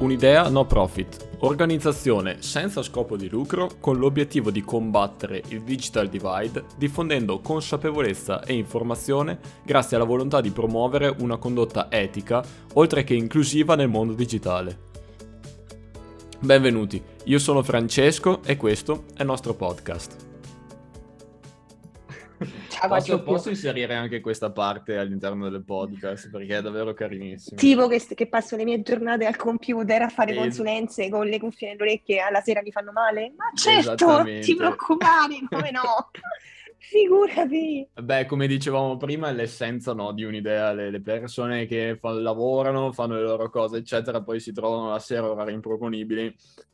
Un'idea no profit, organizzazione senza scopo di lucro con l'obiettivo di combattere il digital divide diffondendo consapevolezza e informazione grazie alla volontà di promuovere una condotta etica oltre che inclusiva nel mondo digitale. Benvenuti, io sono Francesco e questo è il nostro podcast. Posso inserire anche questa parte all'interno del podcast perché è davvero carinissimo. Tipo che passo le mie giornate al computer a fare consulenze con le cuffie nelle orecchie, alla sera mi fanno male? Ma certo, ti preoccupare, come no? Figurati. Beh, come dicevamo prima, l'essenza di un'idea, le persone che lavorano, fanno le loro cose, eccetera, poi si trovano la sera, orari improponibili,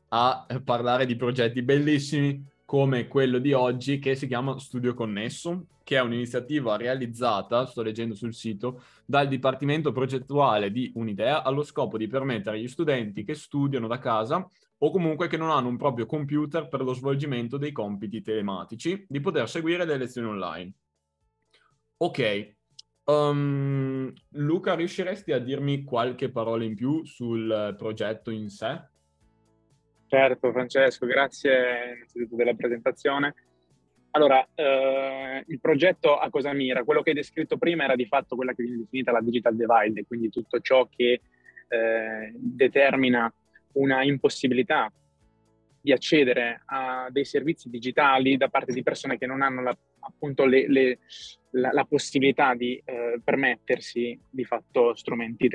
a parlare di progetti bellissimi come quello di oggi, che si chiama Studio Connesso, che è un'iniziativa realizzata, sto leggendo sul sito, dal Dipartimento Progettuale di Un'Idea allo scopo di permettere agli studenti che studiano da casa o comunque che non hanno un proprio computer per lo svolgimento dei compiti telematici di poter seguire le lezioni online. Ok, Luca, riusciresti a dirmi qualche parola in più sul progetto in sé? Certo, Francesco, grazie innanzitutto della presentazione. Allora, il progetto a cosa mira? Quello che hai descritto prima era di fatto quella che viene definita la digital divide, quindi tutto ciò che determina una impossibilità di accedere a dei servizi digitali da parte di persone che non hanno la possibilità di permettersi di fatto strumenti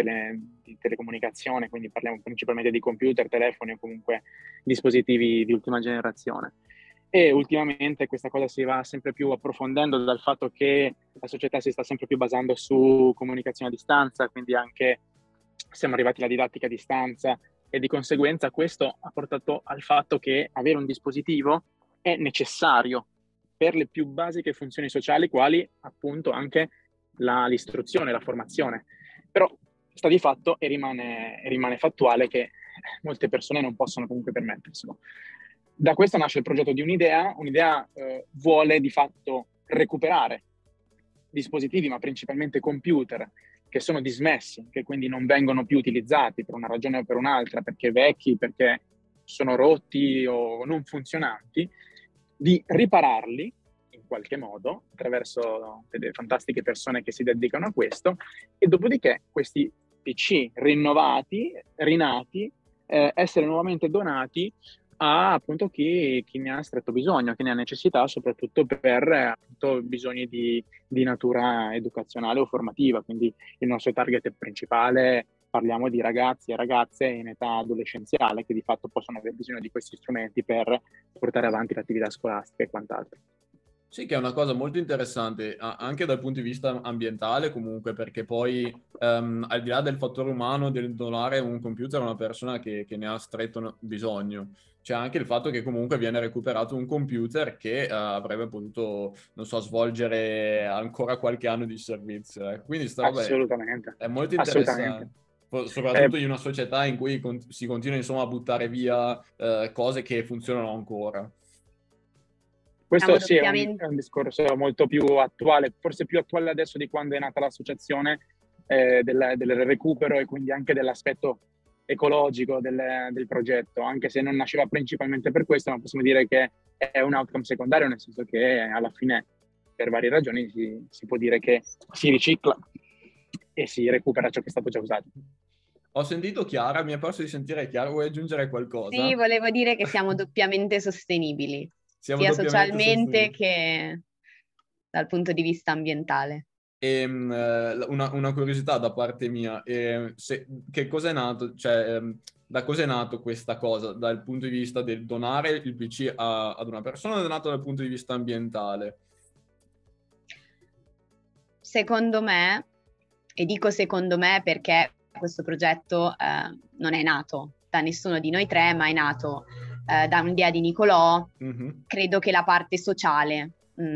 di telecomunicazione, quindi parliamo principalmente di computer, telefoni o comunque dispositivi di ultima generazione. E ultimamente questa cosa si va sempre più approfondendo dal fatto che la società si sta sempre più basando su comunicazione a distanza, quindi anche siamo arrivati alla didattica a distanza e di conseguenza questo ha portato al fatto che avere un dispositivo è necessario per le più basiche funzioni sociali, quali appunto anche l'istruzione, la formazione. Però sta di fatto e rimane fattuale che molte persone non possono comunque permetterselo. Da questo nasce il progetto di Un'Idea. Un'Idea vuole di fatto recuperare dispositivi, ma principalmente computer, che sono dismessi, che quindi non vengono più utilizzati per una ragione o per un'altra, perché vecchi, perché sono rotti o non funzionanti, di ripararli in qualche modo attraverso delle fantastiche persone che si dedicano a questo, e dopodiché questi PC rinnovati, rinati, essere nuovamente donati a appunto chi ne ha stretto bisogno, chi ne ha necessità, soprattutto per appunto bisogni di natura educazionale o formativa. Quindi il nostro target principale, parliamo di ragazzi e ragazze in età adolescenziale che di fatto possono aver bisogno di questi strumenti per portare avanti l'attività scolastica e quant'altro. Sì, che è una cosa molto interessante anche dal punto di vista ambientale comunque, perché poi al di là del fattore umano del donare un computer a una persona che ne ha stretto bisogno, c'è anche il fatto che comunque viene recuperato un computer che avrebbe potuto, non so, svolgere ancora qualche anno di servizio. Quindi assolutamente. È molto interessante. Assolutamente. Soprattutto in una società in cui si continua a buttare via cose che funzionano ancora. Questo sì, è un discorso molto più attuale, forse più attuale adesso di quando è nata l'associazione del recupero e quindi anche dell'aspetto ecologico del progetto, anche se non nasceva principalmente per questo, ma possiamo dire che è un outcome secondario, nel senso che alla fine per varie ragioni si può dire che si ricicla e si recupera ciò che è stato già usato. Ho sentito Chiara, mi è perso di sentire Chiara, vuoi aggiungere qualcosa? Sì, volevo dire che siamo doppiamente sostenibili, sia socialmente che dal punto di vista ambientale. E, una curiosità da parte mia, che cosa è nato, da cosa è nato questa cosa? Dal punto di vista del donare il PC ad una persona o è nato dal punto di vista ambientale? Secondo me... E dico secondo me perché questo progetto non è nato da nessuno di noi tre, ma è nato da un'idea di Nicolò. Mm-hmm. Credo che la parte sociale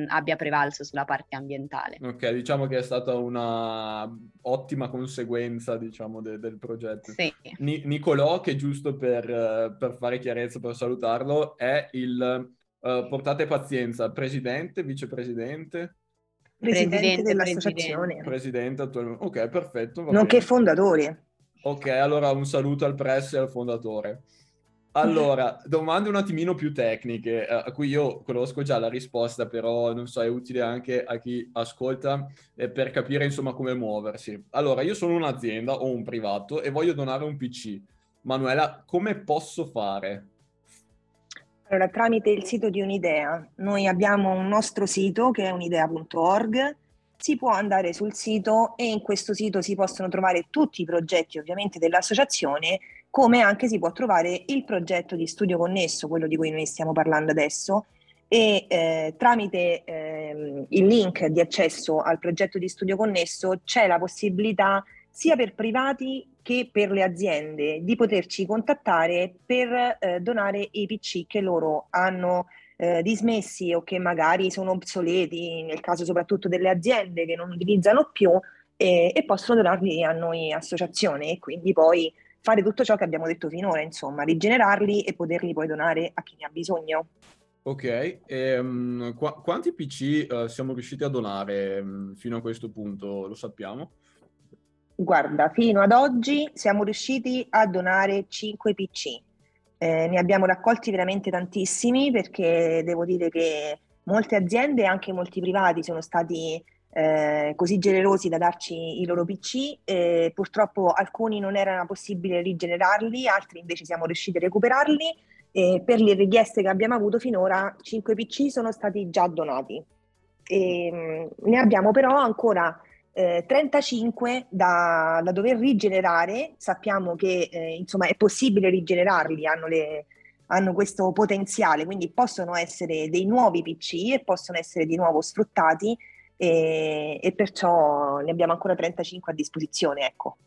abbia prevalso sulla parte ambientale. Ok, diciamo che è stata una ottima conseguenza, del progetto. Sì. Nicolò, che giusto per fare chiarezza, per salutarlo, è il, portate pazienza, presidente, vicepresidente... Presidente dell'associazione. Presidente attualmente. Ok, perfetto. Nonché fondatore. Ok, allora un saluto al press e al fondatore. Allora, domande un attimino più tecniche, a cui io conosco già la risposta, però non so, è utile anche a chi ascolta per capire insomma come muoversi. Allora, io sono un'azienda o un privato e voglio donare un PC. Manuela, come posso fare? Allora, tramite il sito di Un'Idea. Noi abbiamo un nostro sito che è un'idea.org. Si può andare sul sito e in questo sito si possono trovare tutti i progetti ovviamente dell'associazione, come anche si può trovare il progetto di Studio Connesso, quello di cui noi stiamo parlando adesso, e tramite il link di accesso al progetto di Studio Connesso c'è la possibilità sia per privati che per le aziende di poterci contattare per donare i PC che loro hanno dismessi o che magari sono obsoleti, nel caso soprattutto delle aziende che non utilizzano più, e possono donarli a noi associazione e quindi poi fare tutto ciò che abbiamo detto finora, insomma, rigenerarli e poterli poi donare a chi ne ha bisogno. Ok, quanti PC siamo riusciti a donare fino a questo punto, lo sappiamo? Guarda, fino ad oggi siamo riusciti a donare 5 PC. Ne abbiamo raccolti veramente tantissimi perché devo dire che molte aziende e anche molti privati sono stati così generosi da darci i loro PC. Purtroppo alcuni non era possibile rigenerarli, altri invece siamo riusciti a recuperarli. Per le richieste che abbiamo avuto finora, 5 PC sono stati già donati. Ne abbiamo però ancora 35 da dover rigenerare. Sappiamo che insomma è possibile rigenerarli, hanno questo potenziale, quindi possono essere dei nuovi PC e possono essere di nuovo sfruttati e perciò ne abbiamo ancora 35 a disposizione, ecco.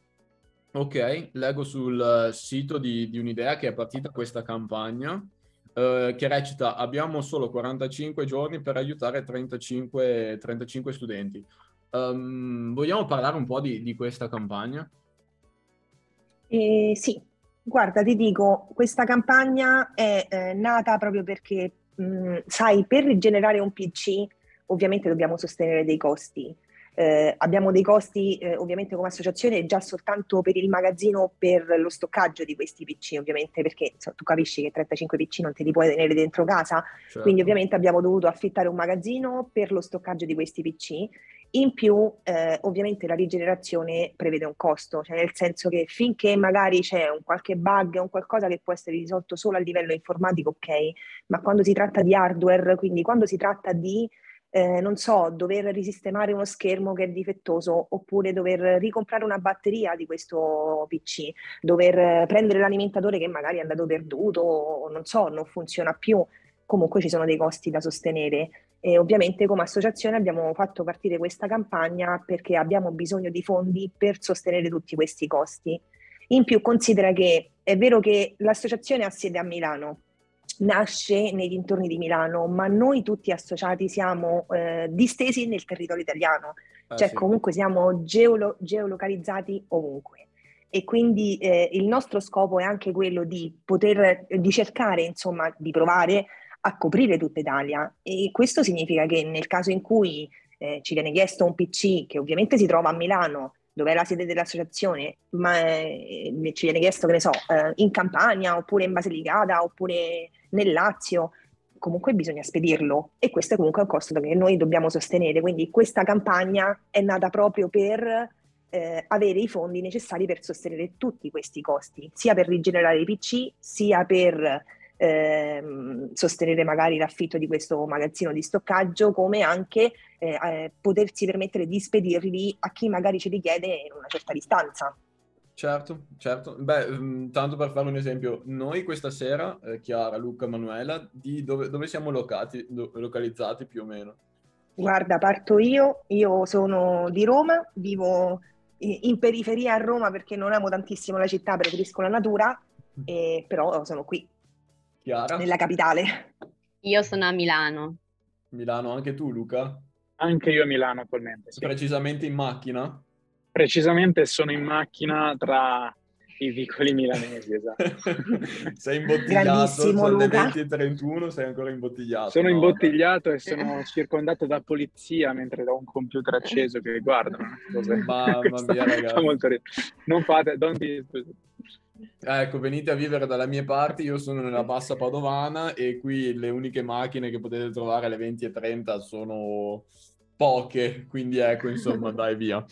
Ok, leggo sul sito di Un'Idea che è partita questa campagna che recita: abbiamo solo 45 giorni per aiutare 35 studenti. Vogliamo parlare un po' di questa campagna? Sì, guarda, ti dico, questa campagna è nata proprio perché, sai, per rigenerare un PC ovviamente dobbiamo sostenere dei costi. Abbiamo dei costi ovviamente come associazione già soltanto per il magazzino, per lo stoccaggio di questi PC ovviamente, perché tu capisci che 35 PC non te li puoi tenere dentro casa, certo. Quindi ovviamente abbiamo dovuto affittare un magazzino per lo stoccaggio di questi PC. In più ovviamente la rigenerazione prevede un costo, cioè nel senso che finché magari c'è un qualche bug o un qualcosa che può essere risolto solo a livello informatico, ok, ma quando si tratta di hardware, quindi quando si tratta di non so, dover risistemare uno schermo che è difettoso oppure dover ricomprare una batteria di questo PC, dover prendere l'alimentatore che magari è andato perduto o non so, non funziona più, comunque ci sono dei costi da sostenere. E ovviamente come associazione abbiamo fatto partire questa campagna perché abbiamo bisogno di fondi per sostenere tutti questi costi. In più considera che è vero che l'associazione ha sede a Milano, nasce nei dintorni di Milano, ma noi tutti associati siamo distesi nel territorio italiano, cioè sì. Comunque siamo geolocalizzati ovunque e quindi il nostro scopo è anche quello di poter di cercare, insomma, di provare a coprire tutta Italia, e questo significa che nel caso in cui ci viene chiesto un PC che ovviamente si trova a Milano, dove è la sede dell'associazione, ma ci viene chiesto, che ne so, in Campania, oppure in Basilicata, oppure nel Lazio, comunque bisogna spedirlo e questo è comunque un costo che noi dobbiamo sostenere, quindi questa campagna è nata proprio per avere i fondi necessari per sostenere tutti questi costi, sia per rigenerare i PC, sia per sostenere magari l'affitto di questo magazzino di stoccaggio, come anche potersi permettere di spedirli a chi magari ce li chiede in una certa distanza. Certo. Beh, tanto per fare un esempio, noi questa sera, Chiara, Luca, Manuela, di dove siamo localizzati più o meno? Guarda, parto io sono di Roma, vivo in periferia a Roma perché non amo tantissimo la città, preferisco la natura, però sono qui. Chiara? Nella capitale. Io sono a Milano. Milano, anche tu, Luca? Anche io a Milano attualmente. Sì. Precisamente in macchina? Precisamente sono in macchina tra I vicoli milanesi, esatto. Sei imbottigliato, sono le 20:31, sei ancora imbottigliato. Sono imbottigliato e sono circondato da polizia mentre da un computer acceso che guardano. Mamma mia, ragazzi. Molto non fate, don't be... Ecco, venite a vivere dalle mie parti, io sono nella bassa padovana e qui le uniche macchine che potete trovare alle 20:30 sono poche, quindi ecco, insomma, dai via.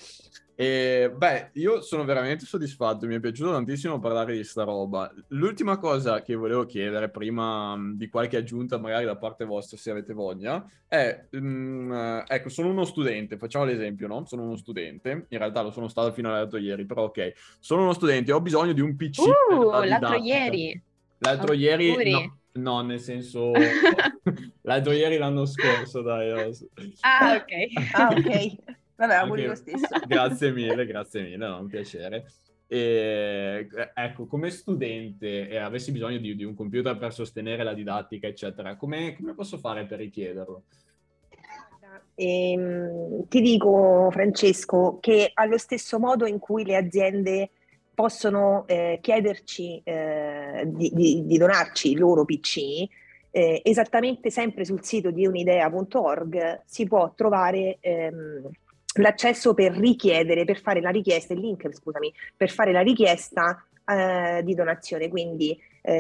E, beh, io sono veramente soddisfatto, mi è piaciuto tantissimo parlare di sta roba. L'ultima cosa che volevo chiedere prima di qualche aggiunta magari da parte vostra, se avete voglia, è ecco, sono uno studente, facciamo l'esempio, no? Sono uno studente, in realtà lo sono stato fino all'altro ieri, però ok, sono uno studente e ho bisogno di un PC per la didattica. L'altro ieri no, nel senso l'altro ieri l'anno scorso, dai. Ah ok Vabbè, auguri lo stesso. Grazie mille, no, un piacere. E, ecco, come studente avessi bisogno di un computer per sostenere la didattica, eccetera, come posso fare per richiederlo? Ti dico, Francesco, che allo stesso modo in cui le aziende possono chiederci di donarci il loro PC, esattamente sempre sul sito di un'idea.org si può trovare... l'accesso per richiedere, per fare la richiesta, il link, scusami, per fare la richiesta di donazione. Quindi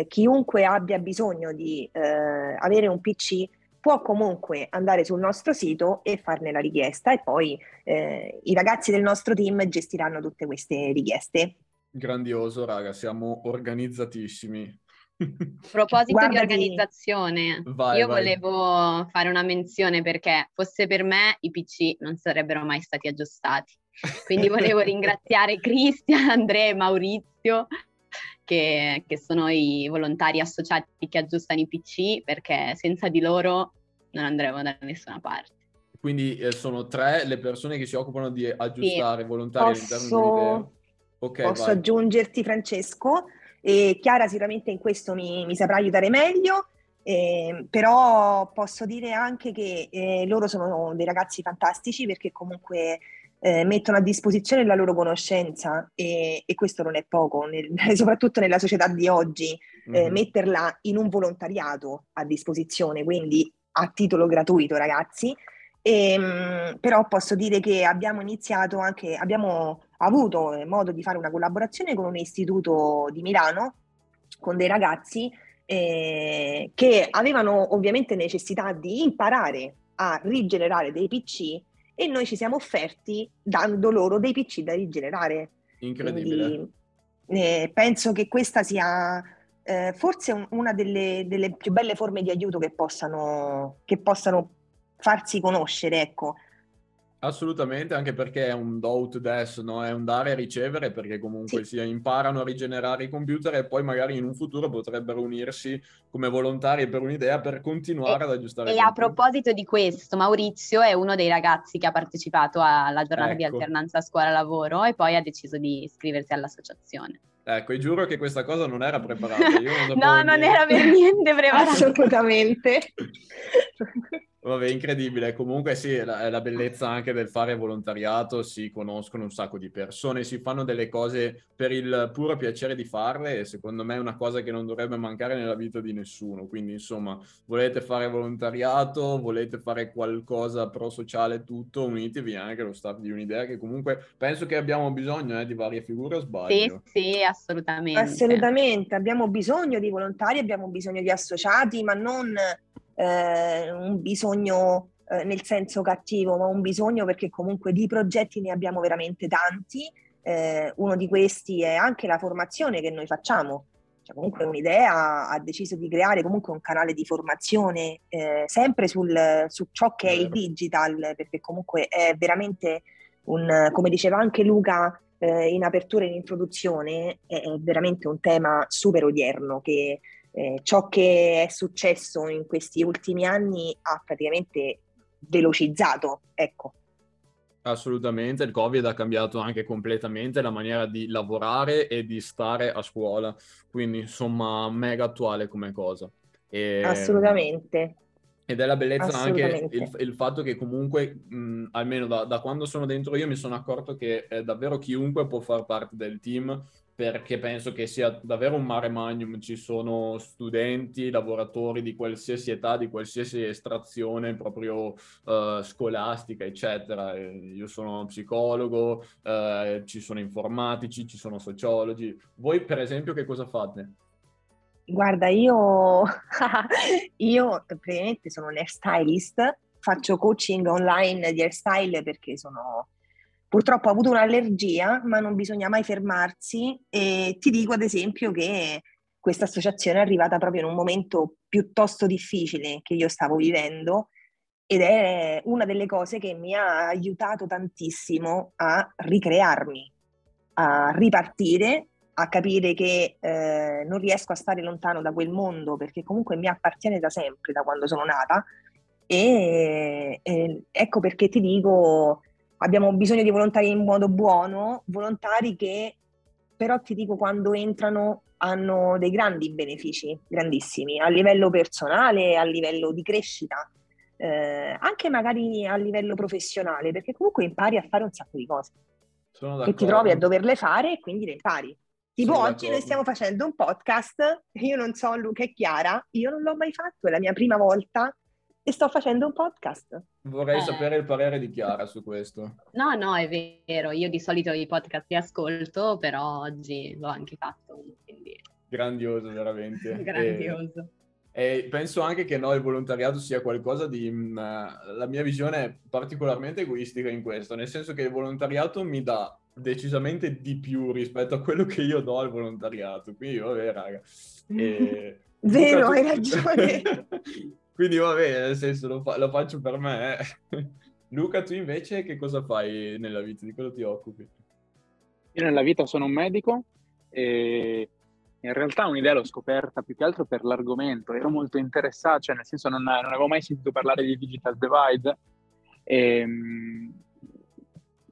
chiunque abbia bisogno di avere un PC può comunque andare sul nostro sito e farne la richiesta e poi i ragazzi del nostro team gestiranno tutte queste richieste. Grandioso, raga, siamo organizzatissimi. A proposito di organizzazione, vai. Volevo fare una menzione perché fosse per me i PC non sarebbero mai stati aggiustati, quindi volevo ringraziare Cristian, Andrea e Maurizio che sono i volontari associati che aggiustano i PC, perché senza di loro non andremo da nessuna parte. Quindi sono tre le persone che si occupano di aggiustare, sì. Volontari all'interno dell'idea. Okay, posso aggiungerti, Francesco? E Chiara sicuramente in questo mi saprà aiutare meglio, però posso dire anche che loro sono dei ragazzi fantastici, perché comunque mettono a disposizione la loro conoscenza e questo non è poco, soprattutto nella società di oggi, metterla in un volontariato a disposizione, quindi a titolo gratuito, ragazzi. Però posso dire che abbiamo avuto modo di fare una collaborazione con un istituto di Milano, con dei ragazzi che avevano ovviamente necessità di imparare a rigenerare dei PC e noi ci siamo offerti dando loro dei PC da rigenerare. Incredibile. Quindi, penso che questa sia... forse una delle più belle forme di aiuto che possano farsi conoscere, ecco. Assolutamente, anche perché è un do to des, no? È un dare e ricevere, perché comunque sì. Si imparano a rigenerare i computer e poi magari in un futuro potrebbero unirsi come volontari per un'idea per continuare ad aggiustare. E a proposito di questo, Maurizio è uno dei ragazzi che ha partecipato alla giornata di alternanza scuola-lavoro e poi ha deciso di iscriversi all'associazione. Ecco, e giuro che questa cosa non era preparata. Io non no, non niente. Era per niente preparata. Assolutamente. Vabbè, incredibile. Comunque sì, è la bellezza anche del fare volontariato, si conoscono un sacco di persone, si fanno delle cose per il puro piacere di farle e secondo me è una cosa che non dovrebbe mancare nella vita di nessuno. Quindi insomma, volete fare volontariato, volete fare qualcosa pro sociale, tutto, unitevi anche allo staff di un'idea, che comunque penso che abbiamo bisogno di varie figure, o sbaglio? Sì, assolutamente. Abbiamo bisogno di volontari, abbiamo bisogno di associati, ma non... un bisogno nel senso cattivo, ma un bisogno perché comunque di progetti ne abbiamo veramente tanti. Uno di questi è anche la formazione che noi facciamo, cioè comunque un'idea ha deciso di creare comunque un canale di formazione sempre su ciò che è il digital, perché comunque è veramente come diceva anche Luca in apertura e in introduzione, è veramente un tema super odierno che ciò che è successo in questi ultimi anni ha praticamente velocizzato, ecco. Assolutamente, il Covid ha cambiato anche completamente la maniera di lavorare e di stare a scuola, quindi insomma mega attuale come cosa. Assolutamente. Ed è la bellezza anche il fatto che comunque, almeno da quando sono dentro io, mi sono accorto che davvero chiunque può far parte del team, perché penso che sia davvero un mare magnum, ci sono studenti, lavoratori di qualsiasi età, di qualsiasi estrazione proprio scolastica, eccetera. Io sono psicologo, ci sono informatici, ci sono sociologi. Voi per esempio che cosa fate? Guarda, io praticamente sono un hairstylist, faccio coaching online di hairstyle perché sono... Purtroppo ho avuto un'allergia, ma non bisogna mai fermarsi, e ti dico ad esempio che questa associazione è arrivata proprio in un momento piuttosto difficile che io stavo vivendo, ed è una delle cose che mi ha aiutato tantissimo a ricrearmi, a ripartire, a capire che non riesco a stare lontano da quel mondo perché comunque mi appartiene da sempre, da quando sono nata, e ecco perché ti dico... Abbiamo bisogno di volontari in modo buono, volontari che però ti dico quando entrano hanno dei grandi benefici, grandissimi, a livello personale, a livello di crescita, anche magari a livello professionale, perché comunque impari a fare un sacco di cose. Sono d'accordo. Che ti trovi a doverle fare e quindi le impari. Tipo sono oggi d'accordo. Noi stiamo facendo un podcast, io non so Luca e Chiara, io non l'ho mai fatto, è la mia prima volta. E sto facendo un podcast. Vorrei sapere il parere di Chiara su questo. No, è vero. Io di solito i podcast li ascolto, però oggi l'ho anche fatto. Quindi... Grandioso, veramente. Grandioso. E penso anche che il volontariato sia qualcosa di... La mia visione è particolarmente egoistica in questo, nel senso che il volontariato mi dà decisamente di più rispetto a quello che io do al volontariato. Quindi, vabbè, raga. Vero, hai ragione. Quindi vabbè, nel senso lo faccio per me. Luca, tu invece che cosa fai nella vita? Di cosa ti occupi? Io nella vita sono un medico e in realtà un'idea l'ho scoperta più che altro per l'argomento. Ero molto interessato, cioè nel senso non avevo mai sentito parlare di digital divide.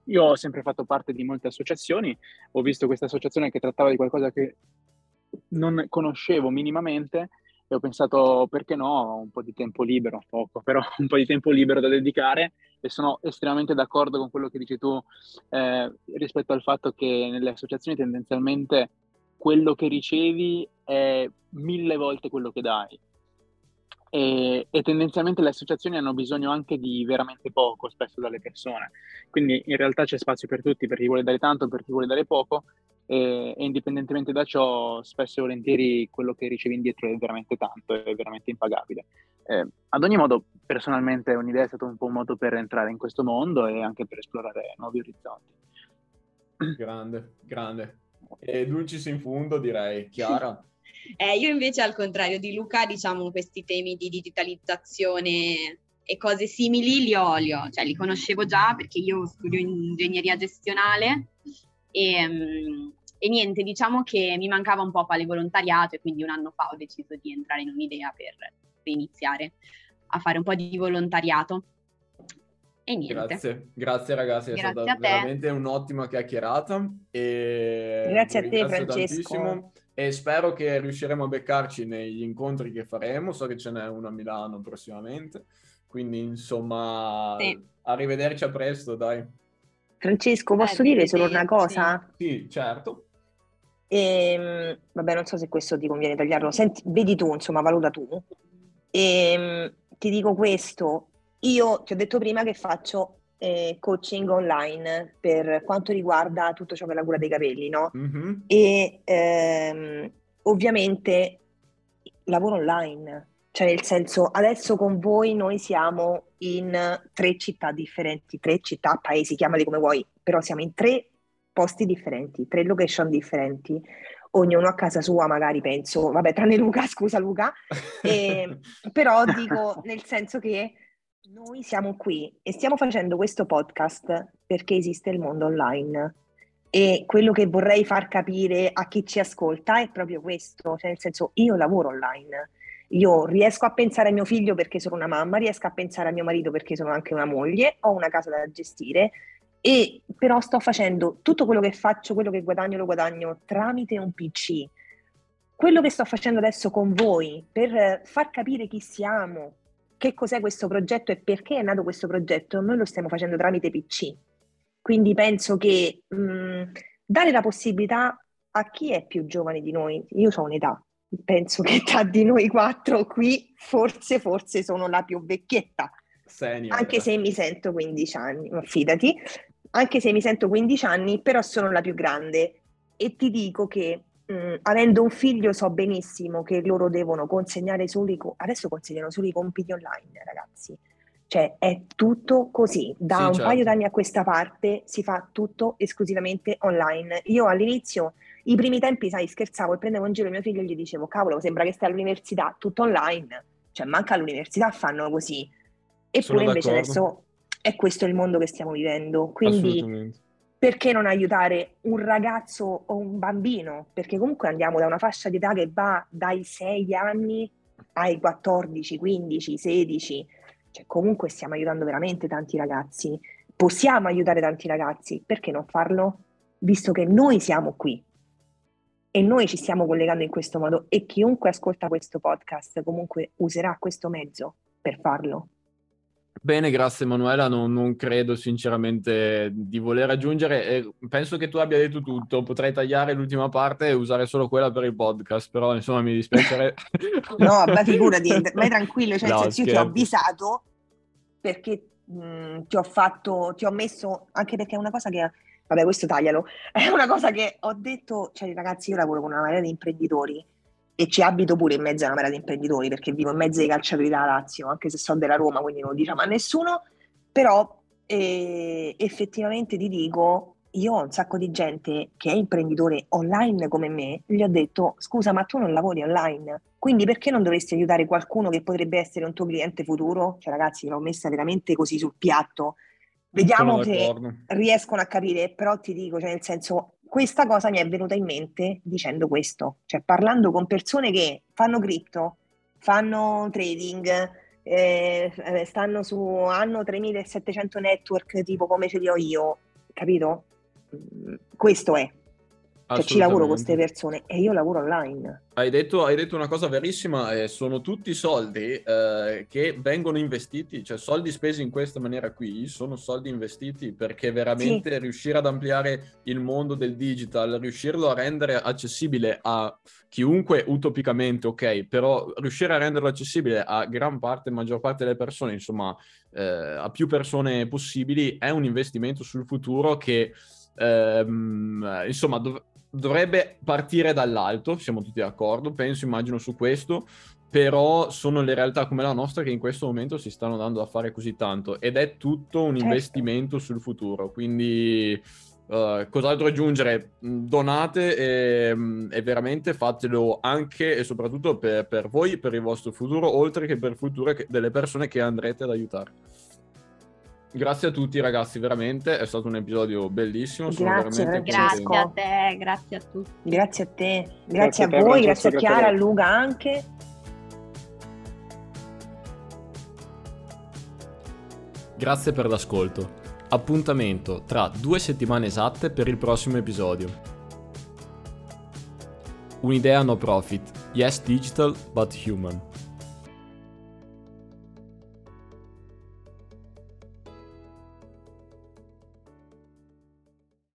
Io ho sempre fatto parte di molte associazioni, ho visto questa associazione che trattava di qualcosa che non conoscevo minimamente. E ho pensato, perché no, un po' di tempo libero, poco, però un po' di tempo libero da dedicare, e sono estremamente d'accordo con quello che dici tu rispetto al fatto che nelle associazioni tendenzialmente quello che ricevi è 1000 volte quello che dai, e tendenzialmente le associazioni hanno bisogno anche di veramente poco spesso dalle persone, quindi in realtà c'è spazio per tutti, per chi vuole dare tanto, per chi vuole dare poco. E indipendentemente da ciò, spesso e volentieri quello che ricevi indietro è veramente tanto, è veramente impagabile. Ad ogni modo, personalmente Un'Idea è stato un po' un modo per entrare in questo mondo e anche per esplorare nuovi orizzonti. Grande, grande. E dulcis in fundo, direi. Chiara? Io invece, al contrario di Luca, diciamo questi temi di digitalizzazione e cose simili li conoscevo già perché io studio ingegneria gestionale. E niente, diciamo che mi mancava un po' fare volontariato, e quindi un anno fa ho deciso di entrare in Un'Idea per iniziare a fare un po' di volontariato. E niente. Grazie ragazzi, grazie, è stata veramente un'ottima chiacchierata. E grazie a te, Francesco. Tantissimo. E spero che riusciremo a beccarci negli incontri che faremo. So che ce n'è uno a Milano prossimamente. Quindi insomma, sì. Arrivederci a presto, dai. Francesco, posso dire solo una cosa? Sì, certo. Vabbè, non so se questo ti conviene tagliarlo. Senti, vedi tu, insomma, valuta tu. Ti dico questo. Io ti ho detto prima che faccio coaching online per quanto riguarda tutto ciò che è la cura dei capelli, no? Mm-hmm. Ovviamente lavoro online. Cioè, nel senso, adesso con voi noi siamo in 3 città differenti, 3 città, paesi, chiamali come vuoi, però siamo in 3 posti differenti, 3 location differenti, ognuno a casa sua magari, penso, vabbè, tranne Luca, scusa Luca, però dico, nel senso che noi siamo qui e stiamo facendo questo podcast perché esiste il mondo online. E quello che vorrei far capire a chi ci ascolta è proprio questo, cioè nel senso, io lavoro online. Io riesco a pensare a mio figlio perché sono una mamma, riesco a pensare a mio marito perché sono anche una moglie, ho una casa da gestire, e però sto facendo tutto quello che faccio, quello che guadagno lo guadagno tramite un PC. Quello che sto facendo adesso con voi per far capire chi siamo, che cos'è questo progetto e perché è nato questo progetto, noi lo stiamo facendo tramite PC. Quindi penso che dare la possibilità a chi è più giovane di noi? Io so un'età, penso che tra di noi quattro qui forse sono la più vecchietta. Senior. Anche se mi sento 15 anni, ma fidati, anche se mi sento 15 anni, però sono la più grande e ti dico che avendo un figlio so benissimo che loro devono consegnare adesso consegnano solo i compiti online, ragazzi. Cioè è tutto così, da sì, un certo. paio d'anni a questa parte si fa tutto esclusivamente online. Io all'inizio, i primi tempi, sai, scherzavo e prendevo in giro mio figlio e gli dicevo cavolo, sembra che stai all'università, tutto online, cioè manca all'università fanno così. Eppure invece adesso è questo il mondo che stiamo vivendo, quindi perché non aiutare un ragazzo o un bambino? Perché comunque andiamo da una fascia di età che va dai 6 anni ai 14, 15, 16, cioè comunque stiamo aiutando veramente tanti ragazzi, possiamo aiutare tanti ragazzi, perché non farlo? Visto che noi siamo qui e noi ci stiamo collegando in questo modo e chiunque ascolta questo podcast comunque userà questo mezzo per farlo. Bene, grazie Emanuela, non credo sinceramente di voler aggiungere, penso che tu abbia detto tutto, potrei tagliare l'ultima parte e usare solo quella per il podcast, però insomma mi dispiacerebbe. No, ma figurati, vai tranquillo, cioè no, io ti ho avvisato perché ti ho messo, anche perché è una cosa che, vabbè questo taglialo, è una cosa che ho detto, cioè ragazzi io lavoro con una marea di imprenditori, e ci abito pure in mezzo a una marea di imprenditori perché vivo in mezzo ai calciatori della Lazio, anche se sono della Roma, quindi non lo diciamo a nessuno, però effettivamente ti dico, io ho un sacco di gente che è imprenditore online come me, gli ho detto scusa ma tu non lavori online, quindi perché non dovresti aiutare qualcuno che potrebbe essere un tuo cliente futuro? Cioè ragazzi l'ho messa veramente così sul piatto, vediamo se riescono a capire, però ti dico, cioè nel senso, questa cosa mi è venuta in mente dicendo questo, cioè parlando con persone che fanno cripto, fanno trading, hanno 3700 network tipo come ce li ho io, capito? Questo è, cioè ci lavoro con queste persone e io lavoro online. Hai detto una cosa verissima, sono tutti soldi che vengono investiti, cioè soldi spesi in questa maniera qui sono soldi investiti, perché veramente sì. Riuscire ad ampliare il mondo del digital, riuscirlo a rendere accessibile a chiunque utopicamente, ok, però riuscire a renderlo accessibile a maggior parte delle persone, insomma a più persone possibili, è un investimento sul futuro che insomma dovrebbe partire dall'alto, siamo tutti d'accordo, penso, immagino su questo, però sono le realtà come la nostra che in questo momento si stanno dando a fare così tanto ed è tutto un investimento sul futuro, quindi cos'altro aggiungere? Donate e veramente fatelo anche e soprattutto per voi, per il vostro futuro, oltre che per il futuro delle persone che andrete ad aiutare. Grazie a tutti ragazzi, veramente è stato un episodio bellissimo. Grazie a te, grazie a tutti. Grazie a te, grazie a te, voi, grazie a Chiara, a Luca anche. Grazie per l'ascolto. Appuntamento tra 2 settimane esatte per il prossimo episodio. Un'idea no profit, yes digital but human.